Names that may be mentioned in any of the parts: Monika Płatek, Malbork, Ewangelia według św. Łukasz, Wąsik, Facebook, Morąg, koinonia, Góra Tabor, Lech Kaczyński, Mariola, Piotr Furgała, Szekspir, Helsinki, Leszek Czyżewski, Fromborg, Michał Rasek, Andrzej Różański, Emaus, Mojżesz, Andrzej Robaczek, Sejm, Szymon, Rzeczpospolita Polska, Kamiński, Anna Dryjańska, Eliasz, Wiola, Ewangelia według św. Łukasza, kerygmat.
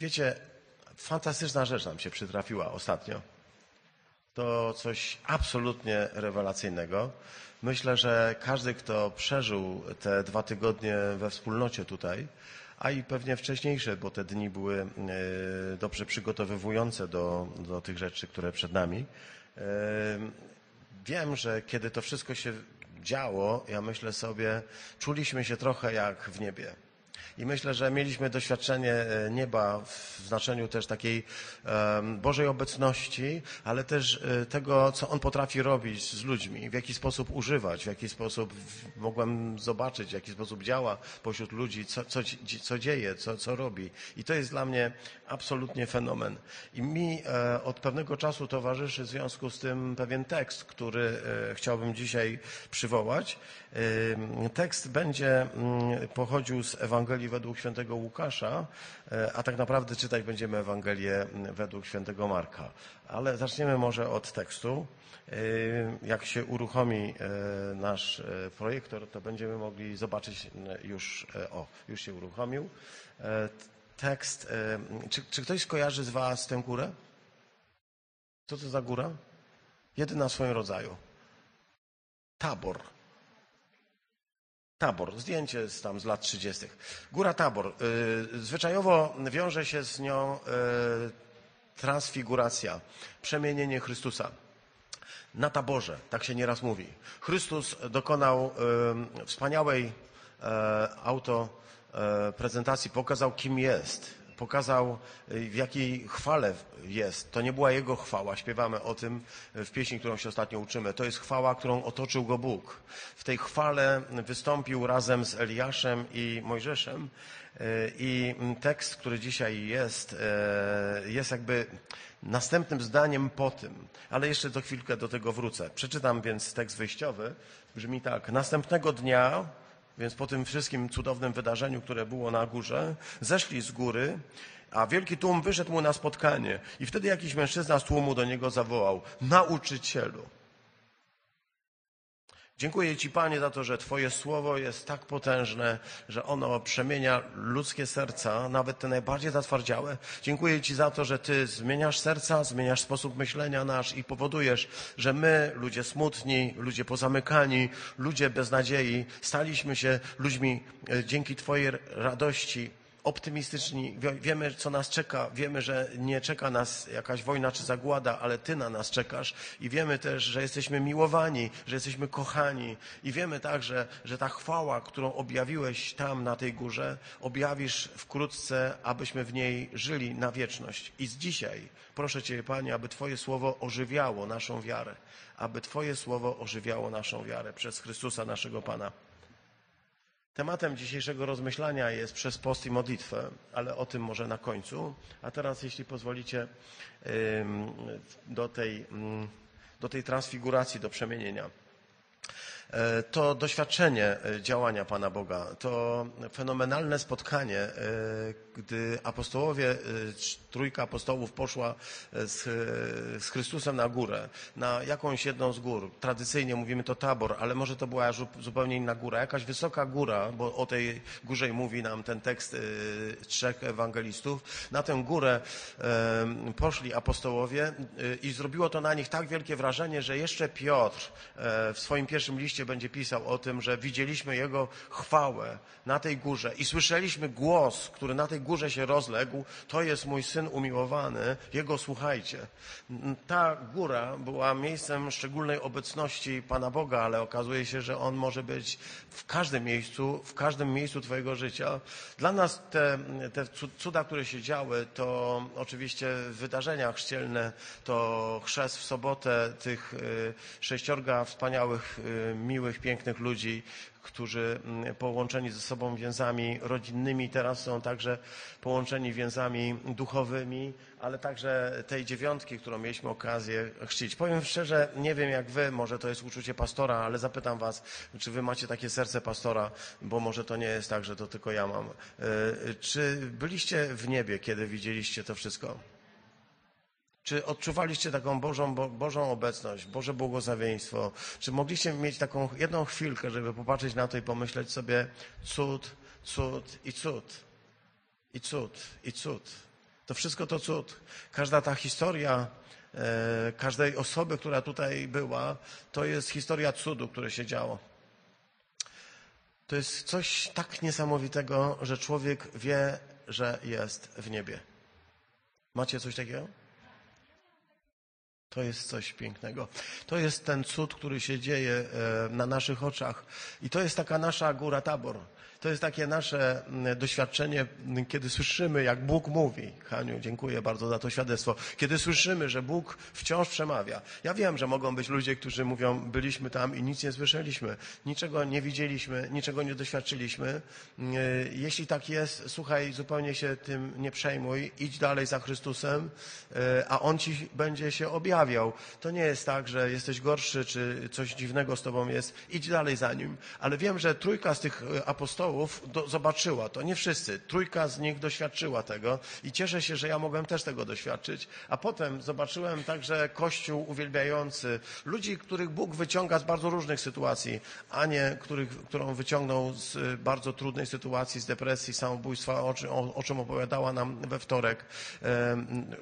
Wiecie, fantastyczna rzecz nam się przytrafiła ostatnio. To coś absolutnie rewelacyjnego. Myślę, że każdy, kto przeżył te 2 tygodnie we wspólnocie tutaj, a i pewnie wcześniejsze, bo te dni były dobrze przygotowywujące do tych rzeczy, które przed nami. Wiem, że kiedy to wszystko się działo, ja myślę sobie, czuliśmy się trochę jak w niebie. I myślę, że mieliśmy doświadczenie nieba w znaczeniu też takiej Bożej obecności, ale też tego, co On potrafi robić z ludźmi, w jaki sposób używać, w jaki sposób mogłem zobaczyć, w jaki sposób działa pośród ludzi, co dzieje, co robi. I to jest dla mnie absolutnie fenomen. I mi od pewnego czasu towarzyszy w związku z tym pewien tekst, który chciałbym dzisiaj przywołać. Tekst będzie pochodził z Ewangelii według św. Łukasza, a tak naprawdę czytać będziemy Ewangelię według św. Marka. Ale zaczniemy może od tekstu. Jak się uruchomi nasz projektor, to będziemy mogli zobaczyć już się uruchomił. Tekst. Czy ktoś skojarzy z Was tę górę? Co to za góra? Jedyna w swoim rodzaju. Tabor. Tabor. Zdjęcie tam z lat 30. Góra Tabor. Zwyczajowo wiąże się z nią transfiguracja, przemienienie Chrystusa. Na Taborze, tak się nieraz mówi. Chrystus dokonał wspaniałej prezentacji, pokazał, kim jest. Pokazał, w jakiej chwale jest. To nie była Jego chwała. Śpiewamy o tym w pieśni, którą się ostatnio uczymy. To jest chwała, którą otoczył Go Bóg. W tej chwale wystąpił razem z Eliaszem i Mojżeszem. I tekst, który dzisiaj jest jakby następnym zdaniem po tym. Ale jeszcze za chwilkę do tego wrócę. Przeczytam więc tekst wyjściowy. Brzmi tak. Następnego dnia... Więc po tym wszystkim cudownym wydarzeniu, które było na górze, zeszli z góry, a wielki tłum wyszedł mu na spotkanie. I wtedy jakiś mężczyzna z tłumu do niego zawołał: Nauczycielu, dziękuję Ci, Panie, za to, że Twoje słowo jest tak potężne, że ono przemienia ludzkie serca, nawet te najbardziej zatwardziałe. Dziękuję Ci za to, że Ty zmieniasz serca, zmieniasz sposób myślenia nasz i powodujesz, że my, ludzie smutni, ludzie pozamykani, ludzie bez nadziei, staliśmy się ludźmi dzięki Twojej radości optymistyczni. Wiemy, co nas czeka. Wiemy, że nie czeka nas jakaś wojna czy zagłada, ale Ty na nas czekasz. I wiemy też, że jesteśmy miłowani, że jesteśmy kochani. I wiemy także, że ta chwała, którą objawiłeś tam na tej górze, objawisz wkrótce, abyśmy w niej żyli na wieczność. I z dzisiaj proszę Cię, Panie, aby Twoje słowo ożywiało naszą wiarę. Aby Twoje słowo ożywiało naszą wiarę przez Chrystusa, naszego Pana. Tematem dzisiejszego rozmyślania jest przez post i modlitwę, ale o tym może na końcu. A teraz, jeśli pozwolicie, do tej transfiguracji, do przemienienia. To doświadczenie działania Pana Boga, to fenomenalne spotkanie, gdy apostołowie, trójka apostołów poszła z Chrystusem na górę, na jakąś jedną z gór. Tradycyjnie mówimy to Tabor, ale może to była zupełnie inna góra, jakaś wysoka góra, bo o tej górze mówi nam ten tekst 3 ewangelistów. Na tę górę poszli apostołowie i zrobiło to na nich tak wielkie wrażenie, że jeszcze Piotr w swoim pierwszym liście będzie pisał o tym, że widzieliśmy Jego chwałę na tej górze i słyszeliśmy głos, który na tej górze się rozległ. To jest mój Syn umiłowany, Jego słuchajcie. Ta góra była miejscem szczególnej obecności Pana Boga, ale okazuje się, że On może być w każdym miejscu Twojego życia. Dla nas te cuda, które się działy, to oczywiście wydarzenia chrzcielne, to chrzest w sobotę tych 6 wspaniałych, miłych, pięknych ludzi, którzy połączeni ze sobą więzami rodzinnymi, teraz są także połączeni więzami duchowymi, ale także tej 9, którą mieliśmy okazję chrzcić. Powiem szczerze, nie wiem jak wy, może to jest uczucie pastora, ale zapytam was, czy wy macie takie serce pastora, bo może to nie jest tak, że to tylko ja mam. Czy byliście w niebie, kiedy widzieliście to wszystko? Czy odczuwaliście taką Bożą obecność, Boże błogosławieństwo? Czy mogliście mieć taką jedną chwilkę, żeby popatrzeć na to i pomyśleć sobie cud, cud i cud, i cud, i cud. To wszystko to cud. Każda ta historia każdej osoby, która tutaj była, to jest historia cudu, które się działo. To jest coś tak niesamowitego, że człowiek wie, że jest w niebie. Macie coś takiego? To jest coś pięknego. To jest ten cud, który się dzieje na naszych oczach. I to jest taka nasza Góra Tabor. To jest takie nasze doświadczenie, kiedy słyszymy, jak Bóg mówi. Haniu, dziękuję bardzo za to świadectwo. Kiedy słyszymy, że Bóg wciąż przemawia. Ja wiem, że mogą być ludzie, którzy mówią, byliśmy tam i nic nie słyszeliśmy. Niczego nie widzieliśmy, niczego nie doświadczyliśmy. Jeśli tak jest, słuchaj, zupełnie się tym nie przejmuj. Idź dalej za Chrystusem, a On ci będzie się objawiał. To nie jest tak, że jesteś gorszy, czy coś dziwnego z tobą jest. Idź dalej za Nim. Ale wiem, że trójka z tych apostołów zobaczyła to, nie wszyscy, trójka z nich doświadczyła tego i cieszę się, że ja mogłem też tego doświadczyć, a potem zobaczyłem także Kościół uwielbiający, ludzi, których Bóg wyciąga z bardzo różnych sytuacji, a nie którą wyciągnął z bardzo trudnej sytuacji, z depresji, samobójstwa, o czym opowiadała nam we wtorek.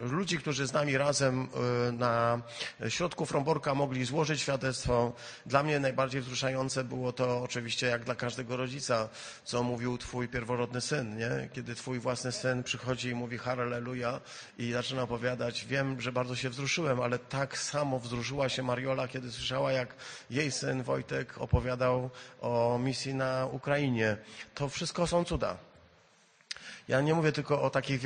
Ludzi, którzy z nami razem na środku Fromborka mogli złożyć świadectwo. Dla mnie najbardziej wzruszające było to oczywiście, jak dla każdego rodzica, co mówił twój pierworodny syn, nie? Kiedy twój własny syn przychodzi i mówi halleluja i zaczyna opowiadać. Wiem, że bardzo się wzruszyłem, ale tak samo wzruszyła się Mariola, kiedy słyszała, jak jej syn Wojtek opowiadał o misji na Ukrainie. To wszystko są cuda. Ja nie mówię tylko o takich,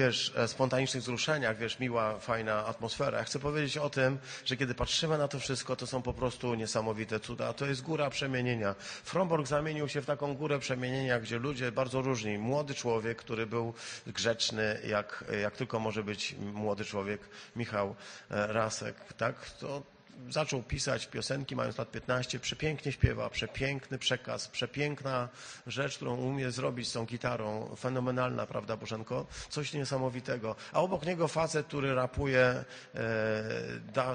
spontanicznych wzruszeniach, miła, fajna atmosfera. Ja chcę powiedzieć o tym, że kiedy patrzymy na to wszystko, to są po prostu niesamowite cuda. To jest góra przemienienia. Fromborg zamienił się w taką górę przemienienia, gdzie ludzie bardzo różni. Młody człowiek, który był grzeczny, jak tylko może być młody człowiek, Michał Rasek, tak? To zaczął pisać piosenki, mając lat 15, przepięknie śpiewa, przepiękny przekaz, przepiękna rzecz, którą umie zrobić z tą gitarą, fenomenalna, prawda, Bożenko? Coś niesamowitego. A obok niego facet, który rapuje,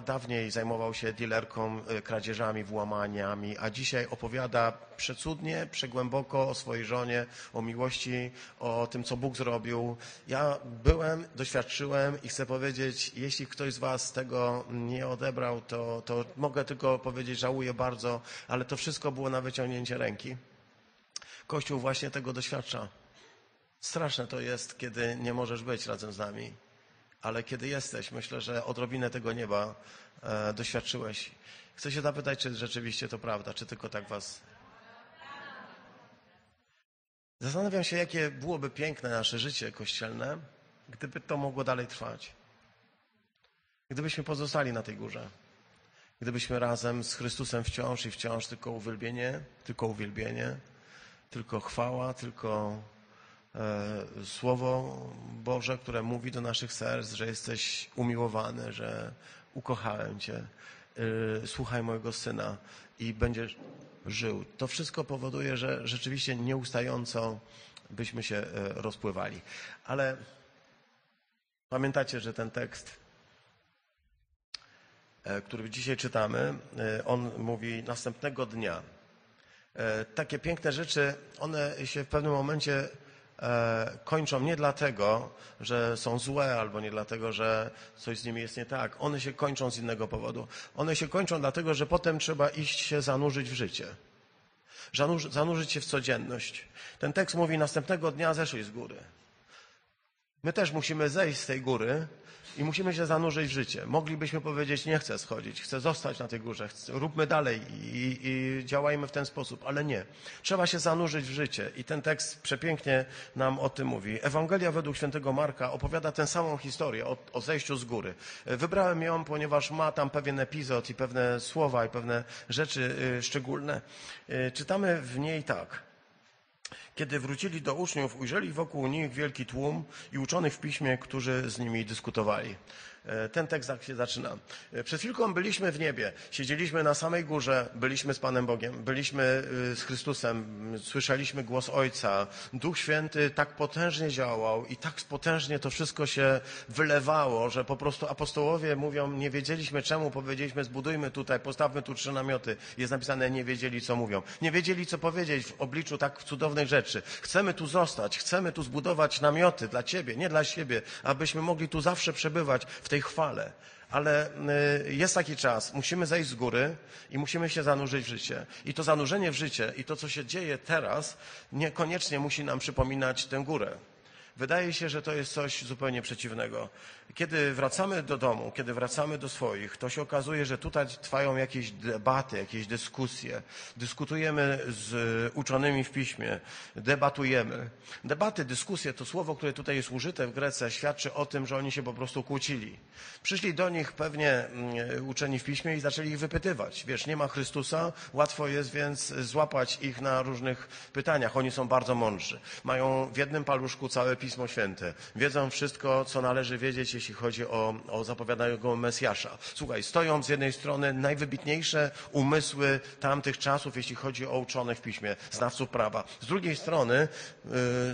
dawniej zajmował się dealerką, kradzieżami, włamaniami, a dzisiaj opowiada przecudnie, przegłęboko o swojej żonie, o miłości, o tym, co Bóg zrobił. Ja byłem, doświadczyłem i chcę powiedzieć, jeśli ktoś z was tego nie odebrał, to mogę tylko powiedzieć, żałuję bardzo, ale to wszystko było na wyciągnięcie ręki. Kościół właśnie tego doświadcza. Straszne to jest, kiedy nie możesz być razem z nami, ale kiedy jesteś, myślę, że odrobinę tego nieba doświadczyłeś. Chcę się zapytać, czy rzeczywiście to prawda, czy tylko tak was... Zastanawiam się, jakie byłoby piękne nasze życie kościelne, gdyby to mogło dalej trwać. Gdybyśmy pozostali na tej górze. Gdybyśmy razem z Chrystusem wciąż i wciąż tylko uwielbienie, tylko chwała, tylko Słowo Boże, które mówi do naszych serc, że jesteś umiłowany, że ukochałem Cię, słuchaj mojego Syna i będziesz żył. To wszystko powoduje, że rzeczywiście nieustająco byśmy się rozpływali. Ale pamiętacie, że ten tekst, który dzisiaj czytamy, on mówi następnego dnia. Takie piękne rzeczy, one się w pewnym momencie kończą nie dlatego, że są złe albo nie dlatego, że coś z nimi jest nie tak. One się kończą z innego powodu. One się kończą dlatego, że potem trzeba iść się zanurzyć w życie. Zanurzyć się w codzienność. Ten tekst mówi, następnego dnia zeszli z góry. My też musimy zejść z tej góry i musimy się zanurzyć w życie. Moglibyśmy powiedzieć, nie chcę schodzić, chcę zostać na tej górze, róbmy dalej i działajmy w ten sposób, ale nie. Trzeba się zanurzyć w życie i ten tekst przepięknie nam o tym mówi. Ewangelia według św. Marka opowiada tę samą historię o zejściu z góry. Wybrałem ją, ponieważ ma tam pewien epizod i pewne słowa i pewne rzeczy szczególne. Czytamy w niej tak. Kiedy wrócili do uczniów, ujrzeli wokół nich wielki tłum i uczonych w piśmie, którzy z nimi dyskutowali. Ten tekst tak się zaczyna. Przed chwilką byliśmy w niebie, siedzieliśmy na samej górze, byliśmy z Panem Bogiem, byliśmy z Chrystusem, słyszeliśmy głos Ojca. Duch Święty tak potężnie działał i tak potężnie to wszystko się wylewało, że po prostu apostołowie mówią, nie wiedzieliśmy czemu, powiedzieliśmy zbudujmy tutaj, postawmy tu 3 namioty. Jest napisane, nie wiedzieli co mówią. Nie wiedzieli co powiedzieć w obliczu tak cudownej rzeczy. Chcemy tu zostać, chcemy tu zbudować namioty dla Ciebie, nie dla siebie, abyśmy mogli tu zawsze przebywać w tej chwale. Ale jest taki czas, musimy zejść z góry i musimy się zanurzyć w życie. I to zanurzenie w życie i to, co się dzieje teraz, niekoniecznie musi nam przypominać tę górę. Wydaje się, że to jest coś zupełnie przeciwnego. Kiedy wracamy do domu, kiedy wracamy do swoich, to się okazuje, że tutaj trwają jakieś debaty, jakieś dyskusje. Dyskutujemy z uczonymi w piśmie, debatujemy. Debaty, dyskusje, to słowo, które tutaj jest użyte w Grece, świadczy o tym, że oni się po prostu kłócili. Przyszli do nich pewnie uczeni w piśmie i zaczęli ich wypytywać. Wiesz, nie ma Chrystusa, łatwo jest więc złapać ich na różnych pytaniach. Oni są bardzo mądrzy. Mają w jednym paluszku całe Pismo Święte. Wiedzą wszystko, co należy wiedzieć, jeśli chodzi o zapowiadanego Mesjasza. Słuchaj, stoją z jednej strony najwybitniejsze umysły tamtych czasów, jeśli chodzi o uczonych w piśmie, znawców prawa. Z drugiej strony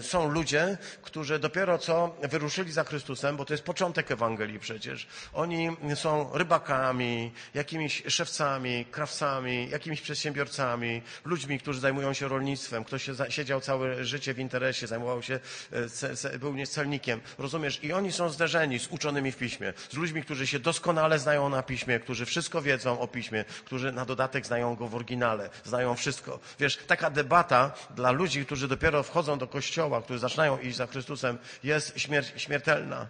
są ludzie, którzy dopiero co wyruszyli za Chrystusem, bo to jest początek Ewangelii przecież. Oni są rybakami, jakimiś szewcami, krawcami, jakimiś przedsiębiorcami, ludźmi, którzy zajmują się rolnictwem, ktoś siedział całe życie w interesie, zajmował się był celnikiem, rozumiesz? I oni są zderzeni z uczonymi w piśmie, z ludźmi, którzy się doskonale znają na piśmie, którzy wszystko wiedzą o piśmie, którzy na dodatek znają go w oryginale, znają wszystko. Wiesz, taka debata dla ludzi, którzy dopiero wchodzą do kościoła, którzy zaczynają iść za Chrystusem, jest śmiertelna,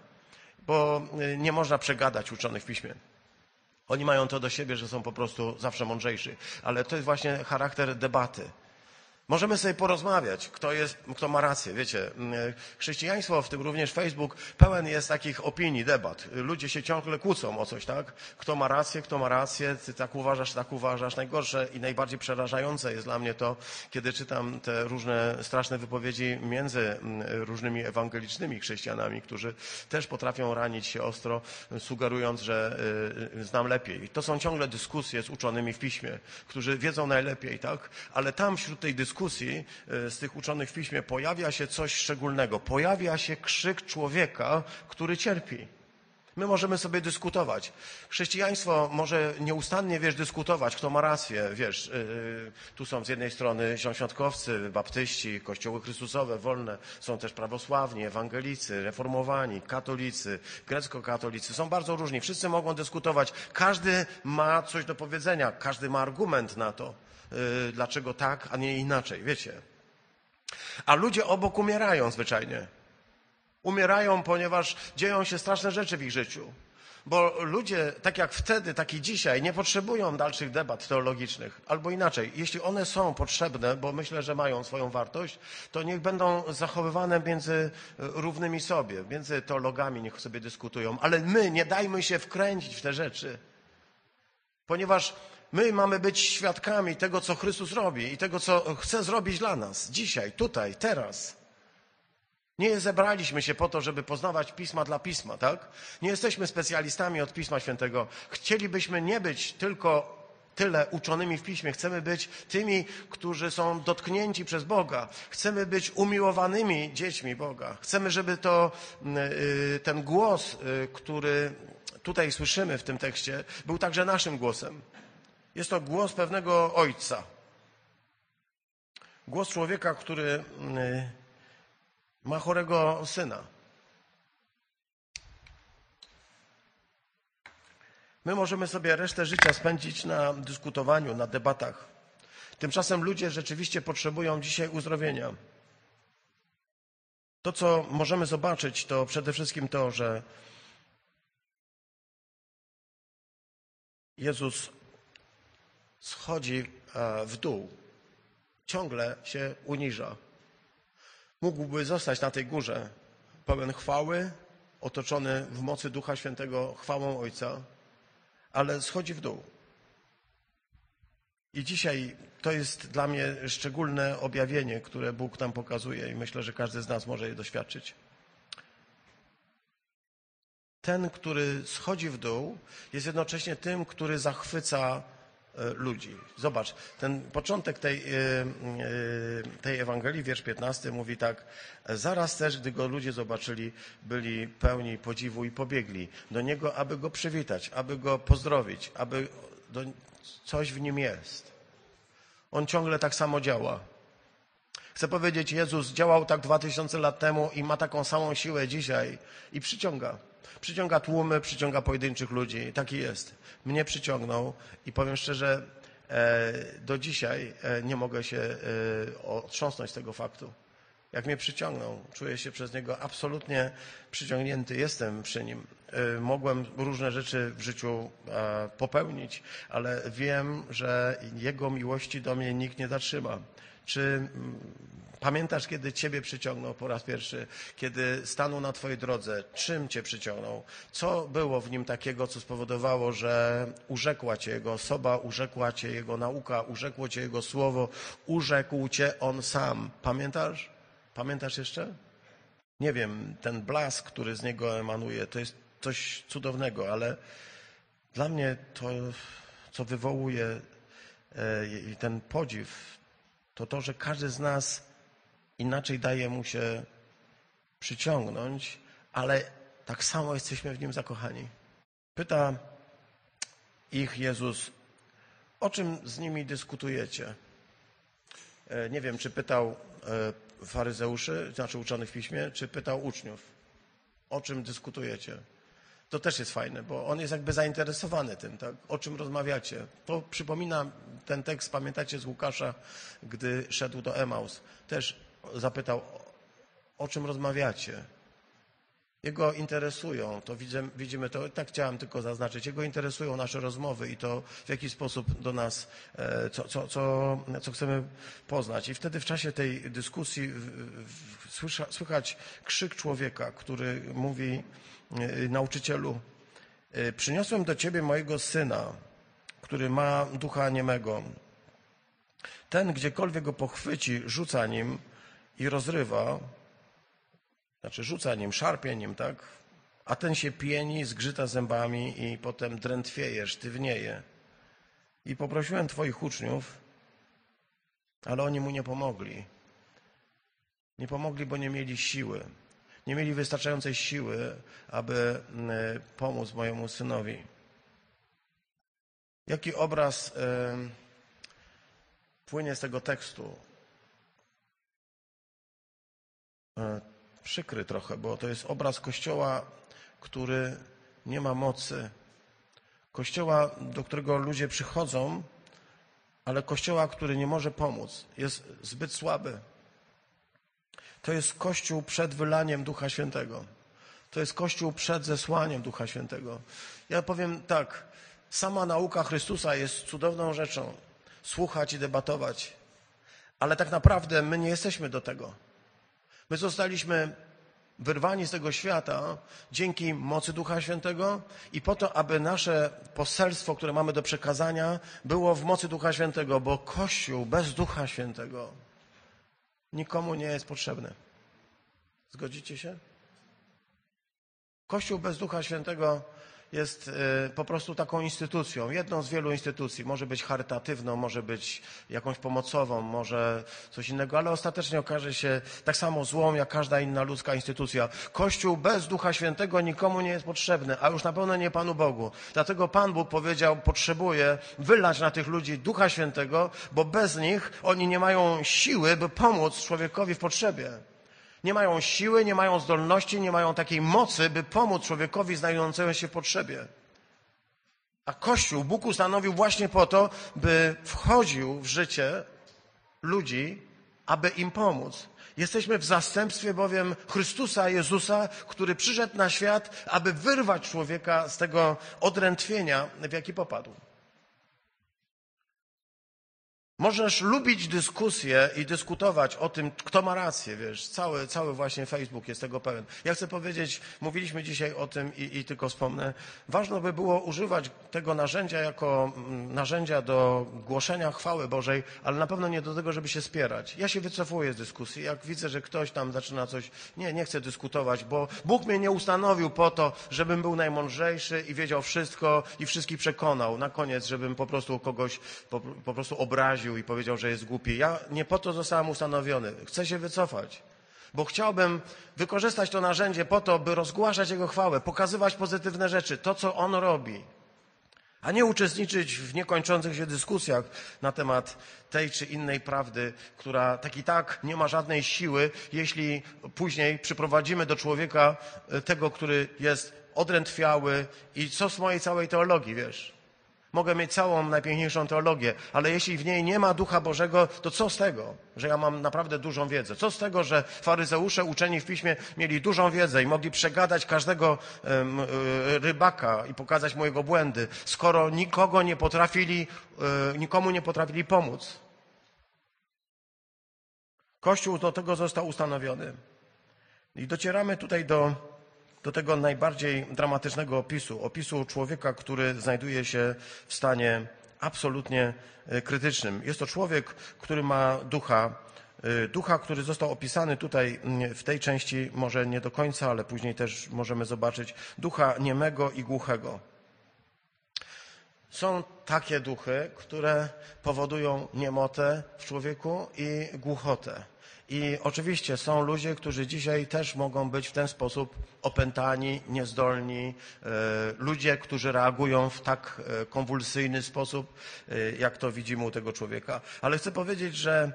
bo nie można przegadać uczonych w piśmie. Oni mają to do siebie, że są po prostu zawsze mądrzejsi, ale to jest właśnie charakter debaty. Możemy sobie porozmawiać, kto ma rację, wiecie. Chrześcijaństwo, w tym również Facebook, pełen jest takich opinii, debat. Ludzie się ciągle kłócą o coś, tak? Kto ma rację, ty tak uważasz, najgorsze i najbardziej przerażające jest dla mnie to, kiedy czytam te różne straszne wypowiedzi między różnymi ewangelicznymi chrześcijanami, którzy też potrafią ranić się ostro, sugerując, że znam lepiej. To są ciągle dyskusje z uczonymi w piśmie, którzy wiedzą najlepiej, tak? Ale tam wśród tej dyskusji z tych uczonych w piśmie pojawia się coś szczególnego. Pojawia się krzyk człowieka, który cierpi. My możemy sobie dyskutować. Chrześcijaństwo może nieustannie, wiesz, dyskutować, kto ma rację, wiesz. Tu są z jednej strony świątkowcy, baptyści, kościoły chrystusowe, wolne. Są też prawosławni, ewangelicy, reformowani, katolicy, greckokatolicy. Są bardzo różni. Wszyscy mogą dyskutować. Każdy ma coś do powiedzenia. Każdy ma argument na to. Dlaczego tak, a nie inaczej, wiecie. A ludzie obok umierają zwyczajnie. Umierają, ponieważ dzieją się straszne rzeczy w ich życiu. Bo ludzie, tak jak wtedy, tak i dzisiaj, nie potrzebują dalszych debat teologicznych. Albo inaczej, jeśli one są potrzebne, bo myślę, że mają swoją wartość, to niech będą zachowywane między równymi sobie, między teologami niech sobie dyskutują. Ale my nie dajmy się wkręcić w te rzeczy. Ponieważ my mamy być świadkami tego, co Chrystus robi i tego, co chce zrobić dla nas. Dzisiaj, tutaj, teraz. Nie zebraliśmy się po to, żeby poznawać Pisma dla Pisma, tak? Nie jesteśmy specjalistami od Pisma Świętego. Chcielibyśmy nie być tylko tyle uczonymi w Piśmie. Chcemy być tymi, którzy są dotknięci przez Boga. Chcemy być umiłowanymi dziećmi Boga. Chcemy, żeby to ten głos, który tutaj słyszymy w tym tekście, był także naszym głosem. Jest to głos pewnego ojca. Głos człowieka, który ma chorego syna. My możemy sobie resztę życia spędzić na dyskutowaniu, na debatach. Tymczasem ludzie rzeczywiście potrzebują dzisiaj uzdrowienia. To, co możemy zobaczyć, to przede wszystkim to, że Jezus schodzi w dół, ciągle się uniża. Mógłby zostać na tej górze, pełen chwały, otoczony w mocy Ducha Świętego chwałą Ojca, ale schodzi w dół. I dzisiaj to jest dla mnie szczególne objawienie, które Bóg nam pokazuje i myślę, że każdy z nas może je doświadczyć. ten, który schodzi w dół, jest jednocześnie tym, który zachwyca ludzi. Zobacz, ten początek tej Ewangelii, wiersz 15 mówi tak: zaraz też, gdy go ludzie zobaczyli, byli pełni podziwu i pobiegli do niego, aby go przywitać, aby go pozdrowić, aby coś w nim jest. On ciągle tak samo działa. Chcę powiedzieć, Jezus działał tak 2000 lat temu i ma taką samą siłę dzisiaj i przyciąga. Przyciąga tłumy, przyciąga pojedynczych ludzi. Taki jest. Mnie przyciągnął i powiem szczerze, do dzisiaj nie mogę się otrząsnąć z tego faktu. Jak mnie przyciągnął, czuję się przez niego absolutnie przyciągnięty. Jestem przy nim. Mogłem różne rzeczy w życiu popełnić, ale wiem, że jego miłości do mnie nikt nie zatrzyma. Czy pamiętasz, kiedy Ciebie przyciągnął po raz pierwszy? Kiedy stanął na Twojej drodze? Czym Cię przyciągnął? Co było w nim takiego, co spowodowało, że urzekła Cię Jego osoba, urzekła Cię Jego nauka, urzekło Cię Jego słowo, urzekł Cię On sam? Pamiętasz? Pamiętasz jeszcze? Nie wiem, ten blask, który z Niego emanuje, to jest coś cudownego, ale dla mnie to, co wywołuje ten podziw, to, że każdy z nas inaczej daje mu się przyciągnąć, ale tak samo jesteśmy w nim zakochani. Pyta ich Jezus, o czym z nimi dyskutujecie? Nie wiem, czy pytał faryzeuszy, znaczy uczonych w piśmie, czy pytał uczniów, o czym dyskutujecie? To też jest fajne, bo on jest jakby zainteresowany tym, tak? O czym rozmawiacie. To przypomina ten tekst, pamiętacie, z Łukasza, gdy szedł do Emaus. Też zapytał, o czym rozmawiacie. Jego interesują, to widzimy to, tak chciałem tylko zaznaczyć, jego interesują nasze rozmowy i to, w jaki sposób do nas, co chcemy poznać. I wtedy w czasie tej dyskusji słychać krzyk człowieka, który mówi: nauczycielu, przyniosłem do Ciebie mojego syna, który ma ducha niemego. Ten, gdziekolwiek go pochwyci, rzuca nim i rozrywa, znaczy rzuca nim, szarpie nim, tak? A ten się pieni, zgrzyta zębami i potem drętwieje, sztywnieje. I poprosiłem Twoich uczniów, ale oni mu nie pomogli. Nie pomogli, bo nie mieli siły. Nie mieli wystarczającej siły, aby pomóc mojemu synowi. Jaki obraz płynie z tego tekstu? Przykry trochę, bo to jest obraz Kościoła, który nie ma mocy. Kościoła, do którego ludzie przychodzą, ale Kościoła, który nie może pomóc. Jest zbyt słaby. To jest Kościół przed wylaniem Ducha Świętego. To jest Kościół przed zesłaniem Ducha Świętego. Ja powiem tak, sama nauka Chrystusa jest cudowną rzeczą. Słuchać i debatować. Ale tak naprawdę my nie jesteśmy do tego. My zostaliśmy wyrwani z tego świata dzięki mocy Ducha Świętego i po to, aby nasze poselstwo, które mamy do przekazania, było w mocy Ducha Świętego, bo Kościół bez Ducha Świętego nikomu nie jest potrzebny. Zgodzicie się? Kościół bez Ducha Świętego jest po prostu taką instytucją, jedną z wielu instytucji. Może być charytatywną, może być jakąś pomocową, może coś innego, ale ostatecznie okaże się tak samo złą, jak każda inna ludzka instytucja. Kościół bez Ducha Świętego nikomu nie jest potrzebny, a już na pewno nie Panu Bogu. Dlatego Pan Bóg powiedział, potrzebuje wylać na tych ludzi Ducha Świętego, bo bez nich oni nie mają siły, by pomóc człowiekowi w potrzebie. Nie mają siły, nie mają zdolności, nie mają takiej mocy, by pomóc człowiekowi znajdującemu się w potrzebie. A Kościół Bóg ustanowił właśnie po to, by wchodził w życie ludzi, aby im pomóc. Jesteśmy w zastępstwie bowiem Chrystusa Jezusa, który przyszedł na świat, aby wyrwać człowieka z tego odrętwienia, w jaki popadł. Możesz lubić dyskusję i dyskutować o tym, kto ma rację, wiesz, cały właśnie Facebook jest tego pełen. Ja chcę powiedzieć, mówiliśmy dzisiaj o tym i tylko wspomnę, ważne by było używać tego narzędzia jako narzędzia do głoszenia chwały Bożej, ale na pewno nie do tego, żeby się spierać. Ja się wycofuję z dyskusji, jak widzę, że ktoś tam zaczyna coś, nie chcę dyskutować, bo Bóg mnie nie ustanowił po to, żebym był najmądrzejszy i wiedział wszystko i wszystkich przekonał. Na koniec, żebym po prostu kogoś po prostu obraził i powiedział, że jest głupi. Ja nie po to zostałem ustanowiony. Chcę się wycofać, bo chciałbym wykorzystać to narzędzie po to, by rozgłaszać Jego chwałę, pokazywać pozytywne rzeczy, to, co On robi, a nie uczestniczyć w niekończących się dyskusjach na temat tej czy innej prawdy, która tak i tak nie ma żadnej siły, jeśli później przyprowadzimy do człowieka tego, który jest odrętwiały i co z mojej całej teologii, wiesz. Mogę mieć całą najpiękniejszą teologię, ale jeśli w niej nie ma Ducha Bożego, to co z tego, że ja mam naprawdę dużą wiedzę? Co z tego, że faryzeusze uczeni w Piśmie mieli dużą wiedzę i mogli przegadać każdego rybaka i pokazać mu jego błędy, skoro nikomu nie potrafili pomóc? Kościół do tego został ustanowiony. I docieramy tutaj do tego najbardziej dramatycznego opisu człowieka, który znajduje się w stanie absolutnie krytycznym. Jest to człowiek, który ma ducha, który został opisany tutaj w tej części, może nie do końca, ale później też możemy zobaczyć, ducha niemego i głuchego. Są takie duchy, które powodują niemotę w człowieku i głuchotę. I oczywiście są ludzie, którzy dzisiaj też mogą być w ten sposób opętani, niezdolni. Ludzie, którzy reagują w tak konwulsyjny sposób, jak to widzimy u tego człowieka. Ale chcę powiedzieć, że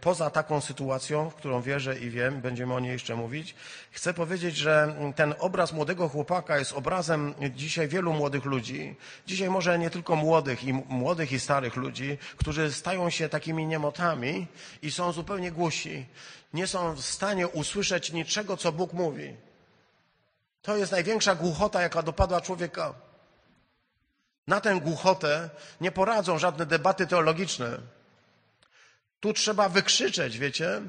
poza taką sytuacją, w którą wierzę i wiem, będziemy o niej jeszcze mówić, chcę powiedzieć, że ten obraz młodego chłopaka jest obrazem dzisiaj wielu młodych ludzi. Dzisiaj może nie tylko młodych i starych ludzi, którzy stają się takimi niemotami i są zupełnie głusi. Nie są w stanie usłyszeć niczego, co Bóg mówi. To jest największa głuchota, jaka dopadła człowieka. Na tę głuchotę nie poradzą żadne debaty teologiczne. Tu trzeba wykrzyczeć, wiecie,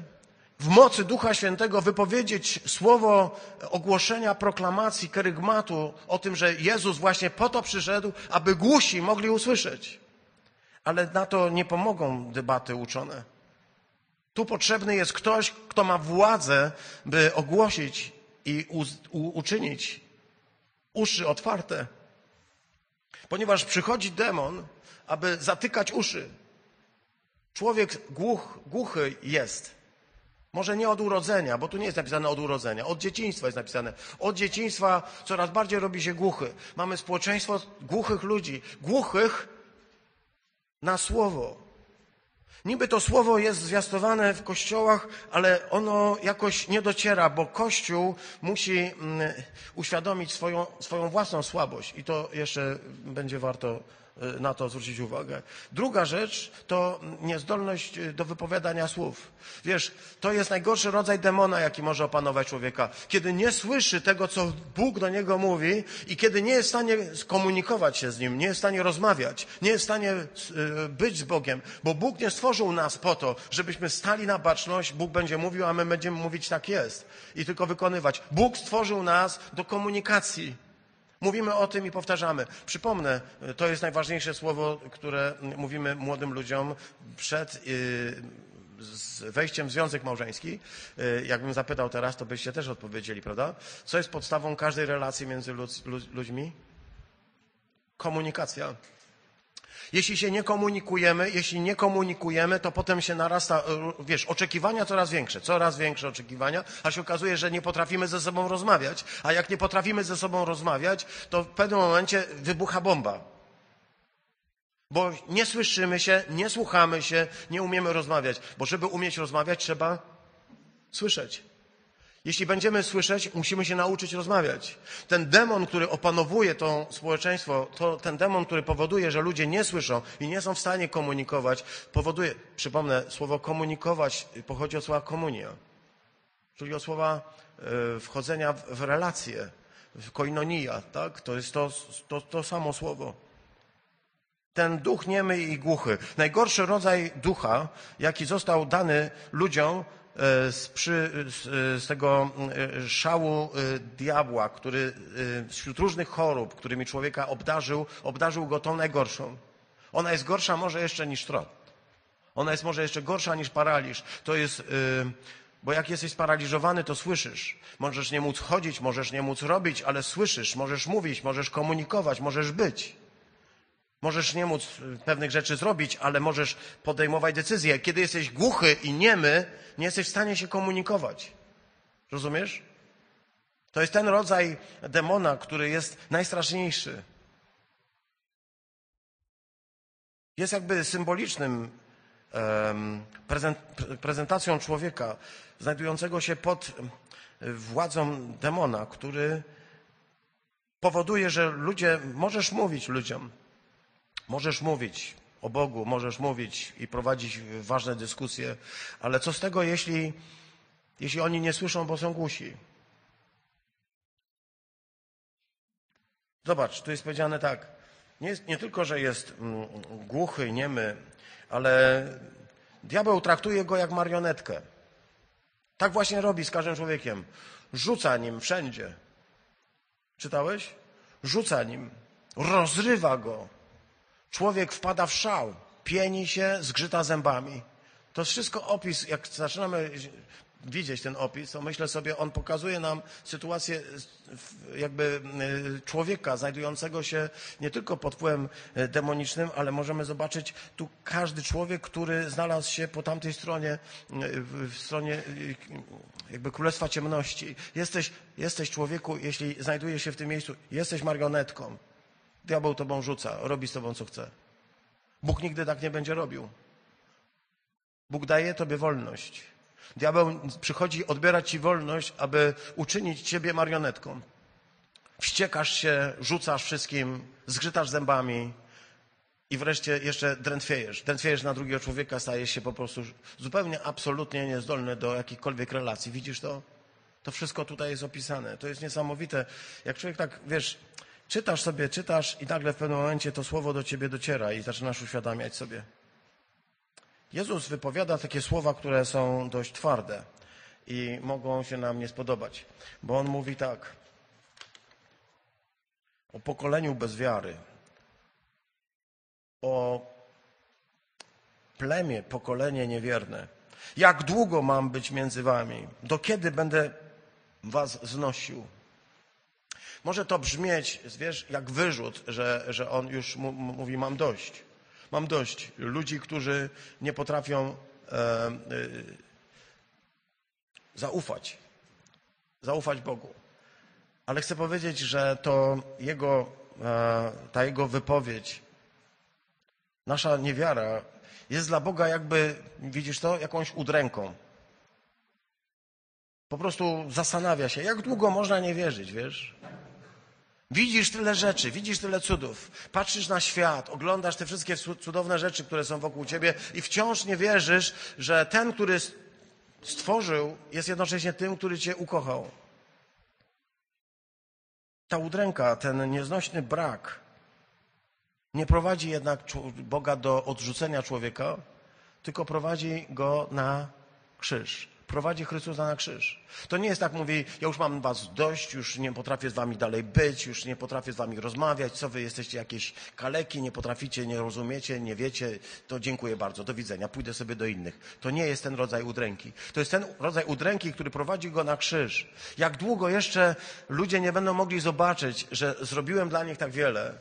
w mocy Ducha Świętego wypowiedzieć słowo ogłoszenia, proklamacji, kerygmatu o tym, że Jezus właśnie po to przyszedł, aby głusi mogli usłyszeć. Ale na to nie pomogą debaty uczone. Tu potrzebny jest ktoś, kto ma władzę, by ogłosić i uczynić uszy otwarte. Ponieważ przychodzi demon, aby zatykać uszy. Człowiek głuchy jest. Może nie od urodzenia, bo tu nie jest napisane od urodzenia. Od dzieciństwa jest napisane. Od dzieciństwa coraz bardziej robi się głuchy. Mamy społeczeństwo głuchych ludzi. Głuchych na słowo. Niby to słowo jest zwiastowane w kościołach, ale ono jakoś nie dociera, bo Kościół musi uświadomić swoją własną słabość. I to jeszcze będzie warto na to zwrócić uwagę. Druga rzecz to niezdolność do wypowiadania słów. Wiesz, to jest najgorszy rodzaj demona, jaki może opanować człowieka. Kiedy nie słyszy tego, co Bóg do niego mówi i kiedy nie jest w stanie skomunikować się z Nim, nie jest w stanie rozmawiać, nie jest w stanie być z Bogiem, bo Bóg nie stworzył nas po to, żebyśmy stali na baczność, Bóg będzie mówił, a my będziemy mówić tak jest i tylko wykonywać. Bóg stworzył nas do komunikacji. Mówimy o tym i powtarzamy. Przypomnę, to jest najważniejsze słowo, które mówimy młodym ludziom przed wejściem w związek małżeński. Jakbym zapytał teraz, to byście też odpowiedzieli, prawda? Co jest podstawą każdej relacji między ludźmi? Komunikacja. Jeśli się nie komunikujemy, to potem się narasta, wiesz, oczekiwania coraz większe oczekiwania, a się okazuje, że nie potrafimy ze sobą rozmawiać, a jak nie potrafimy ze sobą rozmawiać, to w pewnym momencie wybucha bomba. Bo nie słyszymy się, nie słuchamy się, nie umiemy rozmawiać, bo żeby umieć rozmawiać, trzeba słyszeć. Jeśli będziemy słyszeć, musimy się nauczyć rozmawiać. Ten demon, który opanowuje to społeczeństwo, to ten demon, który powoduje, że ludzie nie słyszą i nie są w stanie komunikować, powoduje, przypomnę, słowo komunikować pochodzi od słowa komunia, czyli od słowa wchodzenia w relacje, w koinonia, tak? To jest to samo słowo. ten duch niemy i głuchy. Najgorszy rodzaj ducha, jaki został dany ludziom z tego szału diabła, który wśród różnych chorób, którymi człowieka obdarzył go tą najgorszą. Ona jest gorsza może jeszcze niż trąd. Ona jest może jeszcze gorsza niż paraliż. To jest... Bo jak jesteś sparaliżowany, to słyszysz. Możesz nie móc chodzić, możesz nie móc robić, ale słyszysz, możesz mówić, możesz komunikować, możesz być. Możesz nie móc pewnych rzeczy zrobić, ale możesz podejmować decyzje. Kiedy jesteś głuchy i niemy, nie jesteś w stanie się komunikować. Rozumiesz? To jest ten rodzaj demona, który jest najstraszniejszy. Jest jakby symbolicznym prezentacją człowieka znajdującego się pod władzą demona, który powoduje, że ludzie, możesz mówić ludziom, możesz mówić o Bogu, możesz mówić i prowadzić ważne dyskusje, ale co z tego, jeśli oni nie słyszą, bo są głusi? Zobacz, tu jest powiedziane tak, nie tylko, że jest głuchy, niemy, ale diabeł traktuje go jak marionetkę. Tak właśnie robi z każdym człowiekiem. Rzuca nim wszędzie. Czytałeś? Rzuca nim. Rozrywa go. Człowiek wpada w szał. Pieni się, zgrzyta zębami. To jest wszystko opis. Jak zaczynamy widzieć ten opis, to myślę sobie, on pokazuje nam sytuację jakby człowieka znajdującego się nie tylko pod wpływem demonicznym, ale możemy zobaczyć tu każdy człowiek, który znalazł się po tamtej stronie, w stronie jakby królestwa ciemności. Jesteś człowieku, jeśli znajdujesz się w tym miejscu, jesteś marionetką. Diabeł tobą rzuca, robi z tobą co chce. Bóg nigdy tak nie będzie robił. Bóg daje tobie wolność. Diabeł przychodzi odbierać ci wolność, aby uczynić ciebie marionetką. Wściekasz się, rzucasz wszystkim, zgrzytasz zębami i wreszcie jeszcze drętwiejesz. Drętwiejesz na drugiego człowieka, stajesz się po prostu zupełnie, absolutnie niezdolny do jakichkolwiek relacji. Widzisz to? To wszystko tutaj jest opisane. To jest niesamowite. Jak człowiek tak, wiesz, czytasz i nagle w pewnym momencie to słowo do ciebie dociera i zaczynasz uświadamiać sobie. Jezus wypowiada takie słowa, które są dość twarde i mogą się nam nie spodobać, bo on mówi tak o pokoleniu bez wiary, o plemię, pokolenie niewierne. Jak długo mam być między wami? Do kiedy będę was znosił? Może to brzmieć, wiesz, jak wyrzut, że on już mówi, mam dość. Mam dość ludzi, którzy nie potrafią zaufać Bogu. Ale chcę powiedzieć, że to ta jego wypowiedź, nasza niewiara jest dla Boga jakby, widzisz to, jakąś udręką. Po prostu zastanawia się, jak długo można nie wierzyć, wiesz? Widzisz tyle rzeczy, widzisz tyle cudów, patrzysz na świat, oglądasz te wszystkie cudowne rzeczy, które są wokół ciebie i wciąż nie wierzysz, że ten, który stworzył, jest jednocześnie tym, który cię ukochał. Ta udręka, ten nieznośny brak nie prowadzi jednak Boga do odrzucenia człowieka, tylko prowadzi go na krzyż. Prowadzi Chrystusa na krzyż. To nie jest tak, mówi, ja już mam was dość, już nie potrafię z wami dalej być, już nie potrafię z wami rozmawiać, co wy jesteście jakieś kaleki, nie potraficie, nie rozumiecie, nie wiecie, to dziękuję bardzo, do widzenia, pójdę sobie do innych. To nie jest ten rodzaj udręki. To jest ten rodzaj udręki, który prowadzi go na krzyż. Jak długo jeszcze ludzie nie będą mogli zobaczyć, że zrobiłem dla nich tak wiele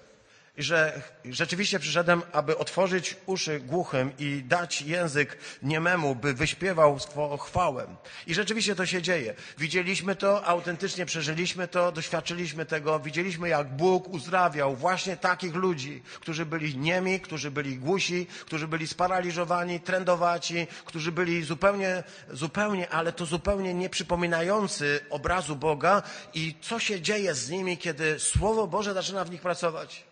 i że rzeczywiście przyszedłem, aby otworzyć uszy głuchym i dać język niememu, by wyśpiewał swą chwałę. I rzeczywiście to się dzieje. Widzieliśmy to, autentycznie przeżyliśmy to, doświadczyliśmy tego. Widzieliśmy, jak Bóg uzdrawiał właśnie takich ludzi, którzy byli niemi, którzy byli głusi, którzy byli sparaliżowani, trędowaci, którzy byli zupełnie, ale to zupełnie nie przypominający obrazu Boga. I co się dzieje z nimi, kiedy Słowo Boże zaczyna w nich pracować?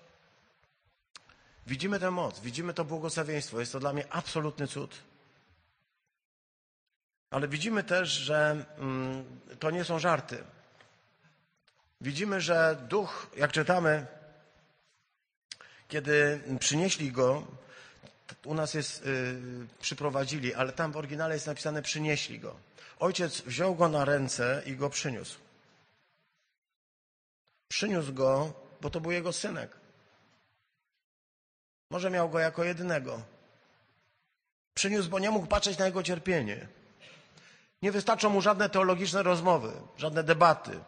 Widzimy tę moc, widzimy to błogosławieństwo. Jest to dla mnie absolutny cud. Ale widzimy też, że to nie są żarty. Widzimy, że duch, jak czytamy, Kiedy przynieśli go, u nas jest przyprowadzili, ale tam w oryginale jest napisane przynieśli go. Ojciec wziął go na ręce i go przyniósł. Przyniósł go, bo to był jego synek. Może miał go jako jedynego. Przyniósł, bo nie mógł patrzeć na jego cierpienie. Nie wystarczą mu żadne teologiczne rozmowy, żadne debaty.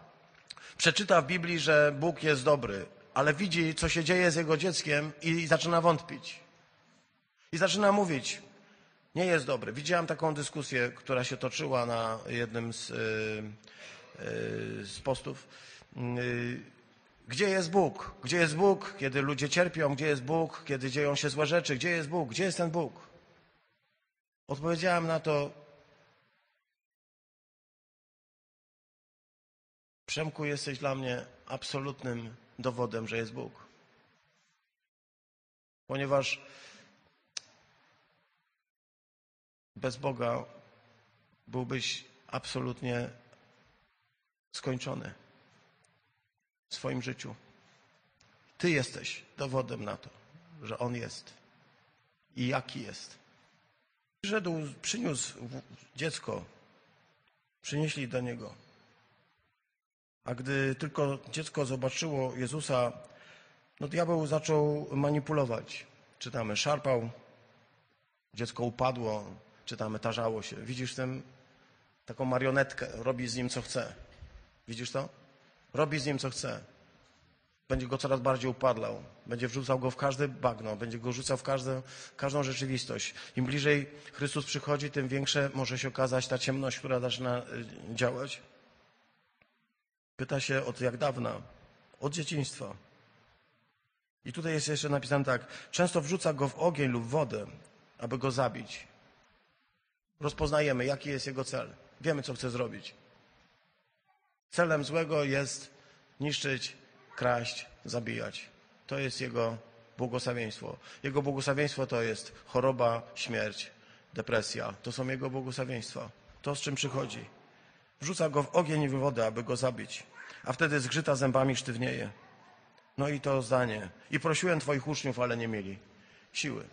Przeczyta w Biblii, że Bóg jest dobry, ale widzi, co się dzieje z jego dzieckiem i zaczyna wątpić. I zaczyna mówić, nie jest dobry. Widziałem taką dyskusję, która się toczyła na jednym z postów. Gdzie jest Bóg? Gdzie jest Bóg, kiedy ludzie cierpią? Gdzie jest Bóg, kiedy dzieją się złe rzeczy? Gdzie jest Bóg? Gdzie jest ten Bóg? Odpowiedziałem na to, Przemku, jesteś dla mnie absolutnym dowodem, że jest Bóg. Ponieważ bez Boga byłbyś absolutnie skończony w swoim życiu. Ty jesteś dowodem na to, że On jest i jaki jest. Przyniósł dziecko, przynieśli do niego. A gdy tylko dziecko zobaczyło Jezusa, no diabeł zaczął manipulować. Czytamy, szarpał, dziecko upadło, czytamy, tarzało się. Widzisz w tym taką marionetkę, robi z nim co chce. Widzisz to? Robi z nim co chce. Będzie go coraz bardziej upadlał. Będzie wrzucał go w każde bagno. Będzie go rzucał w każdą rzeczywistość. Im bliżej Chrystus przychodzi, tym większe może się okazać ta ciemność, która zaczyna działać. Pyta się od jak dawna, od dzieciństwa. I tutaj jest jeszcze napisane tak. Często wrzuca go w ogień lub wodę, aby go zabić. Rozpoznajemy, jaki jest jego cel. Wiemy, co chce zrobić. Celem złego jest niszczyć, kraść, zabijać. To jest jego błogosławieństwo. Jego błogosławieństwo to jest choroba, śmierć, depresja. To są jego błogosławieństwa. To, z czym przychodzi. Wrzuca go w ogień i w wodę, aby go zabić. A wtedy zgrzyta zębami, sztywnieje. No i to zdanie. I prosiłem twoich uczniów, ale nie mieli siły.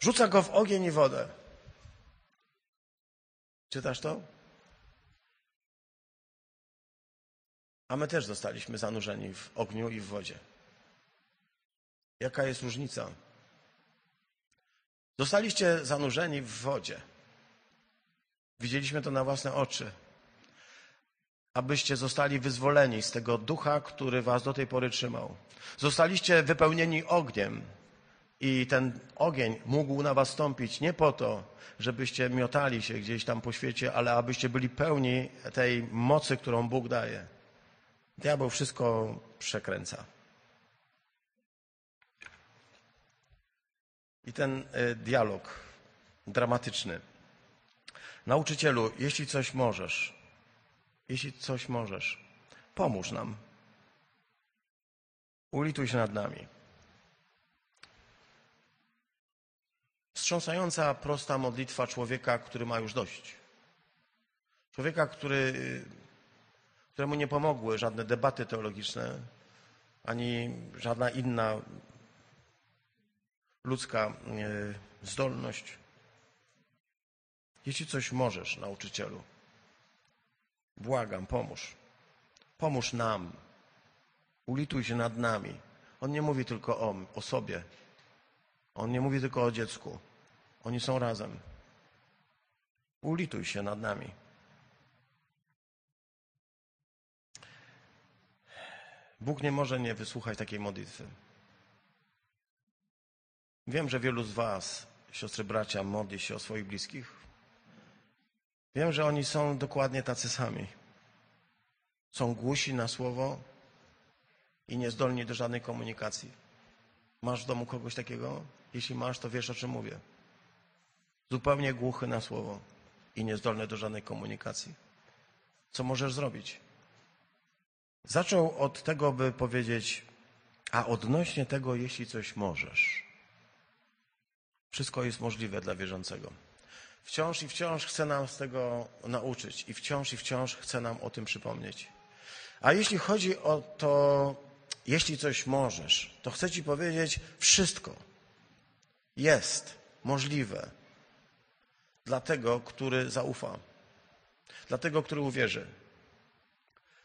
Rzuca go w ogień i wodę. Czytasz to? A my też zostaliśmy zanurzeni w ogniu i w wodzie. Jaka jest różnica? Zostaliście zanurzeni w wodzie. Widzieliśmy to na własne oczy. Abyście zostali wyzwoleni z tego ducha, który was do tej pory trzymał. Zostaliście wypełnieni ogniem. I ten ogień mógł na was stąpić nie po to, żebyście miotali się gdzieś tam po świecie, ale abyście byli pełni tej mocy, którą Bóg daje. Diabeł wszystko przekręca. I ten dialog dramatyczny. Nauczycielu, jeśli coś możesz, pomóż nam. Ulituj się nad nami. Wstrząsająca, prosta modlitwa człowieka, który ma już dość. Człowieka, któremu nie pomogły żadne debaty teologiczne, ani żadna inna ludzka zdolność. Jeśli coś możesz, nauczycielu, błagam, pomóż. Pomóż nam. Ulituj się nad nami. On nie mówi tylko o sobie. On nie mówi tylko o dziecku. Oni są razem. Ulituj się nad nami. Bóg nie może nie wysłuchać takiej modlitwy. Wiem, że wielu z was, siostry, bracia, modli się o swoich bliskich. Wiem, że oni są dokładnie tacy sami. Są głusi na słowo i niezdolni do żadnej komunikacji. Masz w domu kogoś takiego? Jeśli masz, to wiesz, o czym mówię. Zupełnie głuchy na słowo i niezdolny do żadnej komunikacji. Co możesz zrobić? Zaczął od tego, by powiedzieć, a odnośnie tego, jeśli coś możesz. Wszystko jest możliwe dla wierzącego. Wciąż i wciąż chce nam z tego nauczyć i wciąż chce nam o tym przypomnieć. A jeśli chodzi o to, jeśli coś możesz, to chcę ci powiedzieć, wszystko jest możliwe dla tego, który zaufa, dla tego, który uwierzy.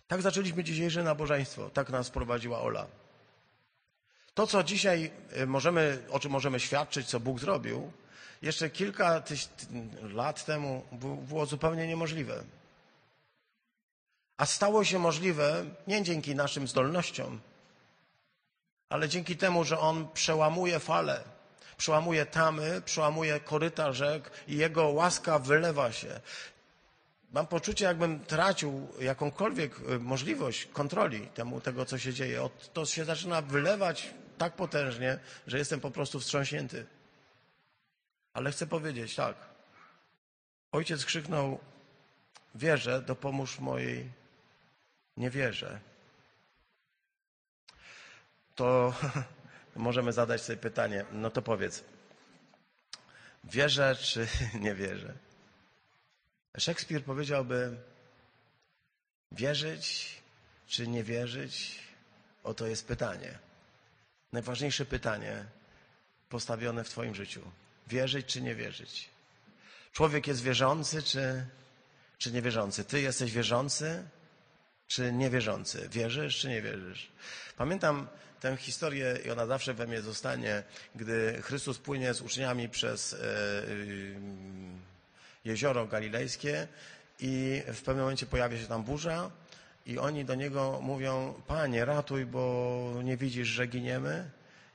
Tak zaczęliśmy dzisiejsze nabożeństwo, tak nas prowadziła Ola. To, co dzisiaj o czym możemy świadczyć, co Bóg zrobił, jeszcze kilka lat temu było zupełnie niemożliwe. A stało się możliwe nie dzięki naszym zdolnościom, ale dzięki temu, że On przełamuje fale, przełamuje tamy, przełamuje koryta rzek i Jego łaska wylewa się. Mam poczucie, jakbym tracił jakąkolwiek możliwość kontroli tego, co się dzieje. To się zaczyna wylewać tak potężnie, że jestem po prostu wstrząśnięty. Ale chcę powiedzieć tak. Ojciec krzyknął: wierzę, dopomóż mojej niewierze. To możemy zadać sobie pytanie, no to powiedz, wierzę czy nie wierzę? Szekspir powiedziałby: wierzyć czy nie wierzyć? Oto jest pytanie. Najważniejsze pytanie postawione w twoim życiu. Wierzyć czy nie wierzyć? Człowiek jest wierzący czy niewierzący? Ty jesteś wierzący czy niewierzący? Wierzysz czy nie wierzysz? Pamiętam tę historię i ona zawsze we mnie zostanie, gdy Chrystus płynie z uczniami przez jezioro galilejskie i w pewnym momencie pojawia się tam burza i oni do niego mówią: Panie, ratuj, bo nie widzisz, że giniemy?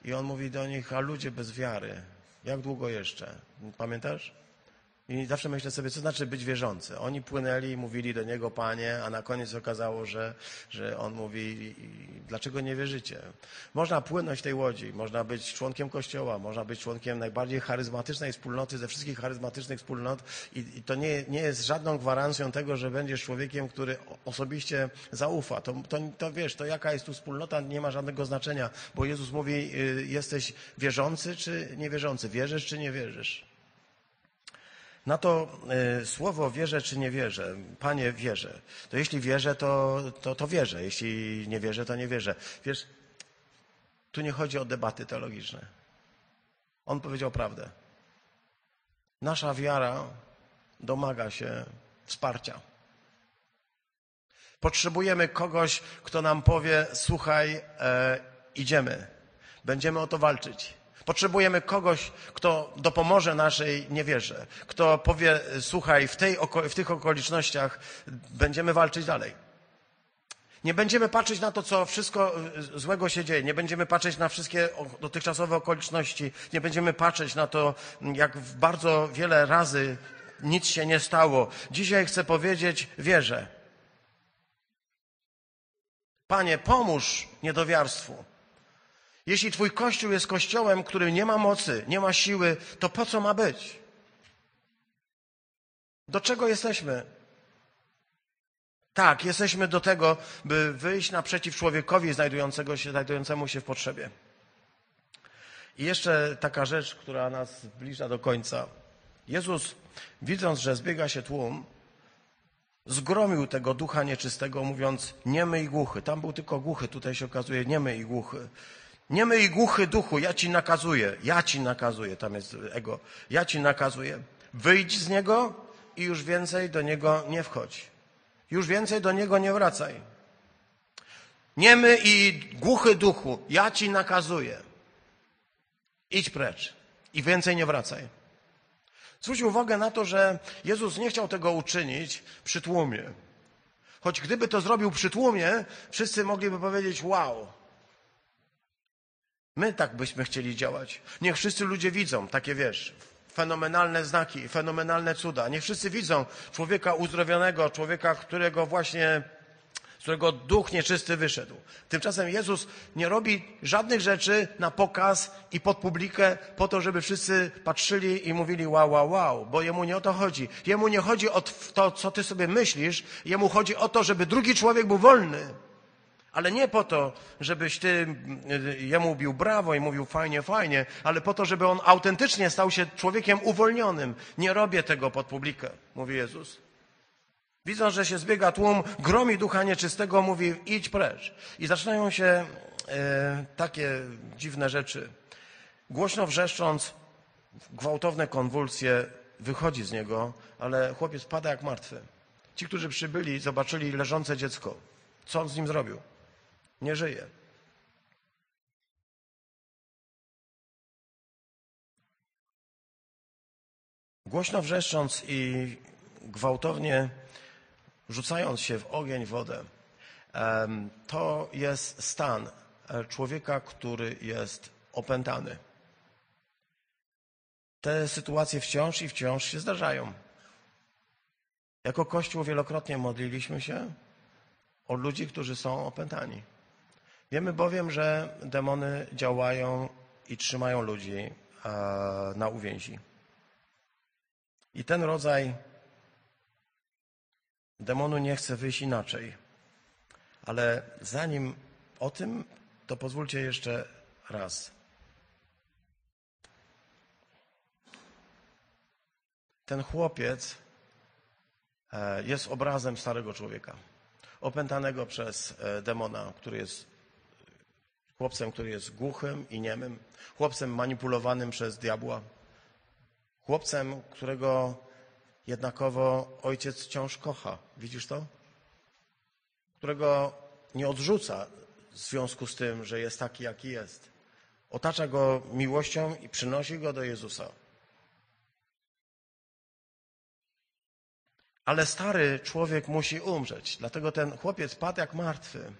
I on mówi do nich: a ludzie bez wiary, jak długo jeszcze? Pamiętasz? I zawsze myślę sobie, co znaczy być wierzący. Oni płynęli i mówili do niego: Panie, a na koniec okazało, że on mówi: dlaczego nie wierzycie? Można płynąć tej łodzi, można być członkiem Kościoła, można być członkiem najbardziej charyzmatycznej wspólnoty, ze wszystkich charyzmatycznych wspólnot i to nie jest żadną gwarancją tego, że będziesz człowiekiem, który osobiście zaufa. To wiesz, to jaka jest tu wspólnota, nie ma żadnego znaczenia, bo Jezus mówi: jesteś wierzący czy niewierzący? Wierzysz czy nie wierzysz? Na to słowo wierzę czy nie wierzę, Panie, wierzę. To jeśli wierzę, to wierzę. Jeśli nie wierzę, to nie wierzę. Wiesz, tu nie chodzi o debaty teologiczne. On powiedział prawdę. Nasza wiara domaga się wsparcia. Potrzebujemy kogoś, kto nam powie: słuchaj, idziemy. Będziemy o to walczyć. Potrzebujemy kogoś, kto dopomoże naszej niewierze, kto powie: słuchaj, w tych okolicznościach będziemy walczyć dalej. Nie będziemy patrzeć na to, co wszystko złego się dzieje, nie będziemy patrzeć na wszystkie dotychczasowe okoliczności, nie będziemy patrzeć na to, jak bardzo wiele razy nic się nie stało. Dzisiaj chcę powiedzieć: wierzę. Panie, pomóż niedowiarstwu. Jeśli twój Kościół jest Kościołem, który nie ma mocy, nie ma siły, to po co ma być? Do czego jesteśmy? Tak, jesteśmy do tego, by wyjść naprzeciw człowiekowi znajdującemu się w potrzebie. I jeszcze taka rzecz, która nas zbliża do końca. Jezus, widząc, że zbiega się tłum, zgromił tego ducha nieczystego, mówiąc: niemy i głuchy. Tam był tylko głuchy, tutaj się okazuje niemy i głuchy. Niemy i głuchy duchu, ja ci nakazuję, tam jest ego, ja ci nakazuję, wyjdź z niego i już więcej do niego nie wchodź. Już więcej do niego nie wracaj. Niemy i głuchy duchu, ja ci nakazuję, idź precz i więcej nie wracaj. Zwróć uwagę na to, że Jezus nie chciał tego uczynić przy tłumie. Choć gdyby to zrobił przy tłumie, wszyscy mogliby powiedzieć: wow. My tak byśmy chcieli działać. Niech wszyscy ludzie widzą takie, wiesz, fenomenalne znaki, fenomenalne cuda. Niech wszyscy widzą człowieka uzdrowionego, człowieka, z którego duch nieczysty wyszedł. Tymczasem Jezus nie robi żadnych rzeczy na pokaz i pod publikę po to, żeby wszyscy patrzyli i mówili: wow, wow, wow, bo Jemu nie o to chodzi. Jemu nie chodzi o to, co ty sobie myślisz. Jemu chodzi o to, żeby drugi człowiek był wolny. Ale nie po to, żebyś ty jemu bił brawo i mówił: fajnie, fajnie, ale po to, żeby on autentycznie stał się człowiekiem uwolnionym. Nie robię tego pod publikę, mówi Jezus. Widząc, że się zbiega tłum, gromi ducha nieczystego, mówi: idź precz. I zaczynają się takie dziwne rzeczy. Głośno wrzeszcząc, gwałtowne konwulsje, wychodzi z niego, ale chłopiec pada jak martwy. Ci, którzy przybyli, zobaczyli leżące dziecko. Co on z nim zrobił? Nie żyje. Głośno wrzeszcząc i gwałtownie rzucając się w ogień, wodę, to jest stan człowieka, który jest opętany. Te sytuacje wciąż i wciąż się zdarzają. Jako Kościół wielokrotnie modliliśmy się o ludzi, którzy są opętani. Wiemy bowiem, że demony działają i trzymają ludzi na uwięzi. I ten rodzaj demonu nie chce wyjść inaczej. Ale zanim o tym, to pozwólcie jeszcze raz. Ten chłopiec jest obrazem starego człowieka, opętanego przez demona, który jest chłopcem, który jest głuchym i niemym, chłopcem manipulowanym przez diabła, chłopcem, którego jednakowo ojciec wciąż kocha. Widzisz to? Którego nie odrzuca w związku z tym, że jest taki, jaki jest. Otacza go miłością i przynosi go do Jezusa. Ale stary człowiek musi umrzeć, dlatego ten chłopiec padł jak martwy.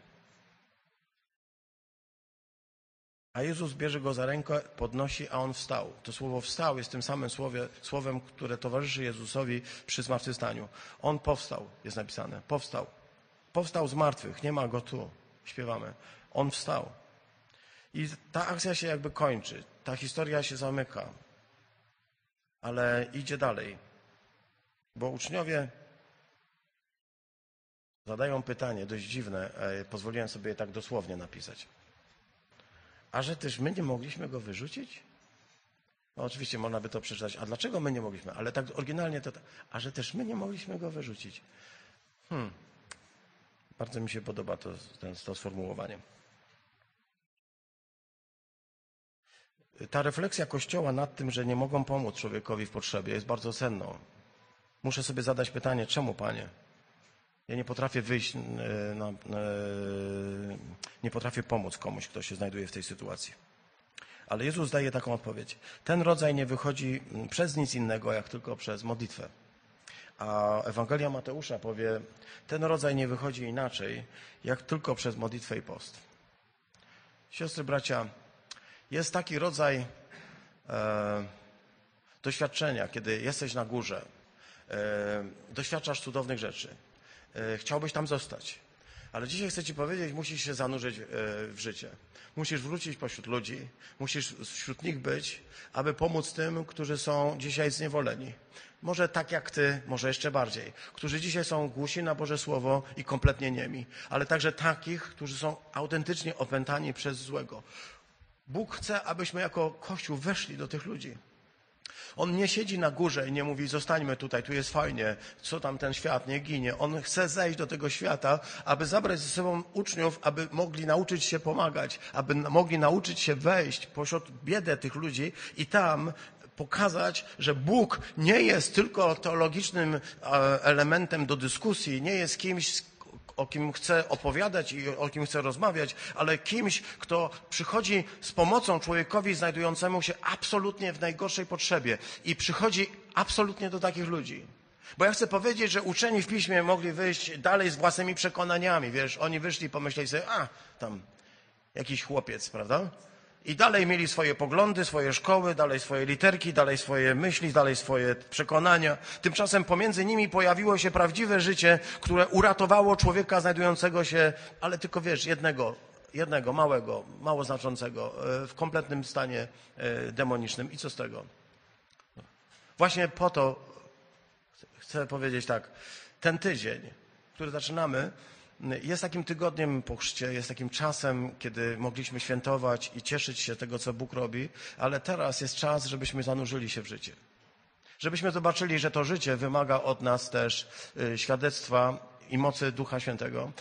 A Jezus bierze go za rękę, podnosi, a on wstał. To słowo wstał jest tym samym słowem, które towarzyszy Jezusowi przy zmartwychwstaniu. On powstał, jest napisane. Powstał. Powstał z martwych. Nie ma go tu. Śpiewamy. On wstał. I ta akcja się jakby kończy. Ta historia się zamyka. Ale idzie dalej. Bo uczniowie zadają pytanie dość dziwne. Pozwoliłem sobie je tak dosłownie napisać. A że też my nie mogliśmy go wyrzucić? No oczywiście można by to przeczytać. A dlaczego my nie mogliśmy? Ale tak oryginalnie to... A że też my nie mogliśmy go wyrzucić? Bardzo mi się podoba to sformułowanie. Ta refleksja Kościoła nad tym, że nie mogą pomóc człowiekowi w potrzebie, jest bardzo cenną. Muszę sobie zadać pytanie, czemu, Panie? Ja nie potrafię wyjść, nie potrafię pomóc komuś, kto się znajduje w tej sytuacji. Ale Jezus daje taką odpowiedź. Ten rodzaj nie wychodzi przez nic innego, jak tylko przez modlitwę. A Ewangelia Mateusza powie, ten rodzaj nie wychodzi inaczej, jak tylko przez modlitwę i post. Siostry, bracia, jest taki rodzaj doświadczenia, kiedy jesteś na górze, doświadczasz cudownych rzeczy. Chciałbyś tam zostać. Ale dzisiaj chcę Ci powiedzieć, musisz się zanurzyć w życie. Musisz wrócić pośród ludzi, musisz wśród nich być, aby pomóc tym, którzy są dzisiaj zniewoleni. Może tak jak Ty, może jeszcze bardziej. Którzy dzisiaj są głusi na Boże Słowo i kompletnie niemi. Ale także takich, którzy są autentycznie opętani przez złego. Bóg chce, abyśmy jako Kościół weszli do tych ludzi. On nie siedzi na górze i nie mówi, zostańmy tutaj, tu jest fajnie, co tam ten świat, nie ginie. On chce zejść do tego świata, aby zabrać ze sobą uczniów, aby mogli nauczyć się pomagać, aby mogli nauczyć się wejść pośród biedę tych ludzi i tam pokazać, że Bóg nie jest tylko teologicznym elementem do dyskusji, nie jest kimś, o kim chcę opowiadać i o kim chcę rozmawiać, ale kimś, kto przychodzi z pomocą człowiekowi znajdującemu się absolutnie w najgorszej potrzebie i przychodzi absolutnie do takich ludzi. Bo ja chcę powiedzieć, że uczeni w Piśmie mogli wyjść dalej z własnymi przekonaniami, wiesz, oni wyszli i pomyśleli sobie, tam jakiś chłopiec, prawda? I dalej mieli swoje poglądy, swoje szkoły, dalej swoje literki, dalej swoje myśli, dalej swoje przekonania. Tymczasem pomiędzy nimi pojawiło się prawdziwe życie, które uratowało człowieka znajdującego się, ale tylko wiesz, jednego małego, mało znaczącego, w kompletnym stanie demonicznym. I co z tego? Właśnie po to chcę powiedzieć tak, ten tydzień, który zaczynamy, jest takim tygodniem po chrzcie, jest takim czasem, kiedy mogliśmy świętować i cieszyć się tego, co Bóg robi, ale teraz jest czas, żebyśmy zanurzyli się w życie. Żebyśmy zobaczyli, że to życie wymaga od nas też świadectwa i mocy Ducha Świętego.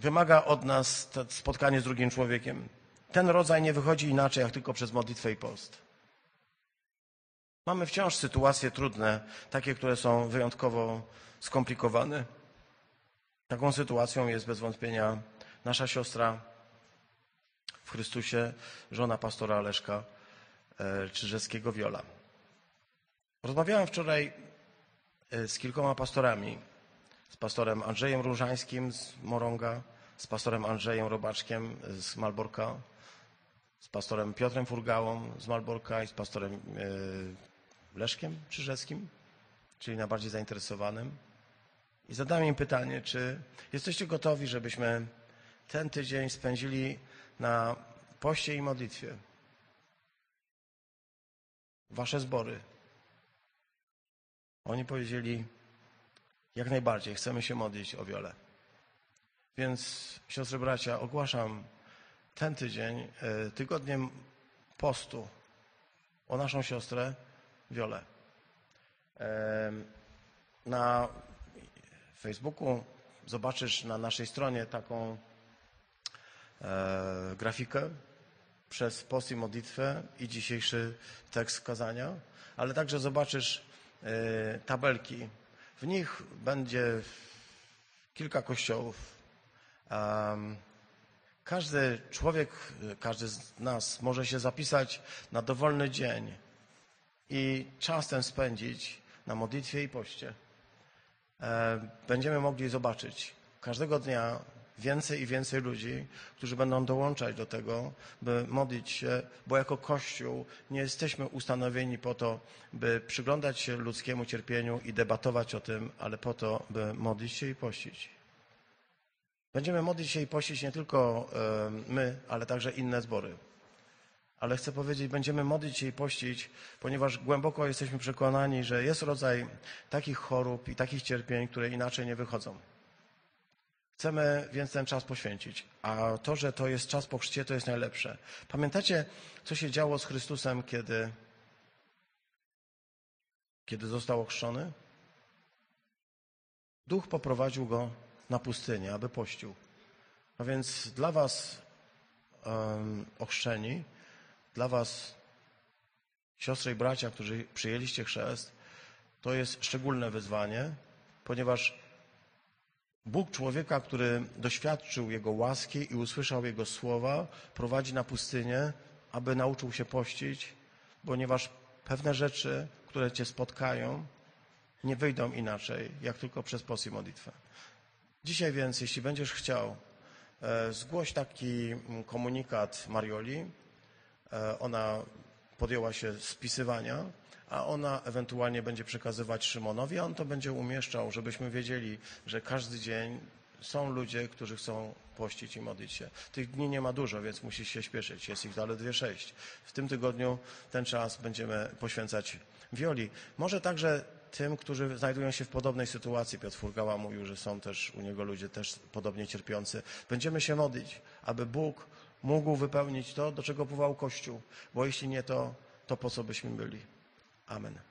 Wymaga od nas spotkanie z drugim człowiekiem. ten rodzaj nie wychodzi inaczej, jak tylko przez modlitwę i post. Mamy wciąż sytuacje trudne, takie, które są wyjątkowo skomplikowane. Taką sytuacją jest bez wątpienia nasza siostra w Chrystusie, żona pastora Leszka Czyżewskiego, Wiola. Rozmawiałem wczoraj z kilkoma pastorami. Z pastorem Andrzejem Różańskim z Morąga, z pastorem Andrzejem Robaczkiem z Malborka, z pastorem Piotrem Furgałą z Malborka i z pastorem Leszkiem Czyżewskim, czyli najbardziej zainteresowanym. I zadałem im pytanie, czy jesteście gotowi, żebyśmy ten tydzień spędzili na poście i modlitwie. Wasze zbory. Oni powiedzieli, jak najbardziej, chcemy się modlić o Wiolę. Więc, siostry, bracia, ogłaszam ten tydzień tygodniem postu o naszą siostrę Wiolę. Na Facebooku zobaczysz na naszej stronie taką grafikę przez post i modlitwę i dzisiejszy tekst kazania, ale także zobaczysz tabelki. W nich będzie kilka kościołów. Każdy człowiek, każdy z nas może się zapisać na dowolny dzień i czas ten spędzić na modlitwie i poście. Będziemy mogli zobaczyć każdego dnia więcej i więcej ludzi, którzy będą dołączać do tego, by modlić się, bo jako Kościół nie jesteśmy ustanowieni po to, by przyglądać się ludzkiemu cierpieniu i debatować o tym, ale po to, by modlić się i pościć. Będziemy modlić się i pościć nie tylko my, ale także inne zbory. Ale chcę powiedzieć, będziemy modlić się i pościć, ponieważ głęboko jesteśmy przekonani, że jest rodzaj takich chorób i takich cierpień, które inaczej nie wychodzą. Chcemy więc ten czas poświęcić, a to, że to jest czas po chrzcie, to jest najlepsze. Pamiętacie, co się działo z Chrystusem, kiedy został ochrzczony? Duch poprowadził go na pustynię, aby pościł. A więc dla was ochrzczeni, dla was siostry i bracia, którzy przyjęliście chrzest, to jest szczególne wyzwanie, ponieważ Bóg człowieka, który doświadczył Jego łaski i usłyszał Jego słowa, prowadzi na pustynię, aby nauczył się pościć, ponieważ pewne rzeczy, które Cię spotkają, nie wyjdą inaczej, jak tylko przez post i modlitwę. Dzisiaj więc, jeśli będziesz chciał, zgłoś taki komunikat Marioli. Ona podjęła się spisywania, a ona ewentualnie będzie przekazywać Szymonowi, a on to będzie umieszczał, żebyśmy wiedzieli, że każdy dzień są ludzie, którzy chcą pościć i modlić się. Tych dni nie ma dużo, więc musisz się śpieszyć. Jest ich zaledwie 6. W tym tygodniu ten czas będziemy poświęcać Wioli. Może także tym, którzy znajdują się w podobnej sytuacji. Piotr Furgała mówił, że są też u niego ludzie też podobnie cierpiący. Będziemy się modlić, aby Bóg mógł wypełnić to, do czego powołał Kościół, bo jeśli nie to, to po co byśmy byli? Amen.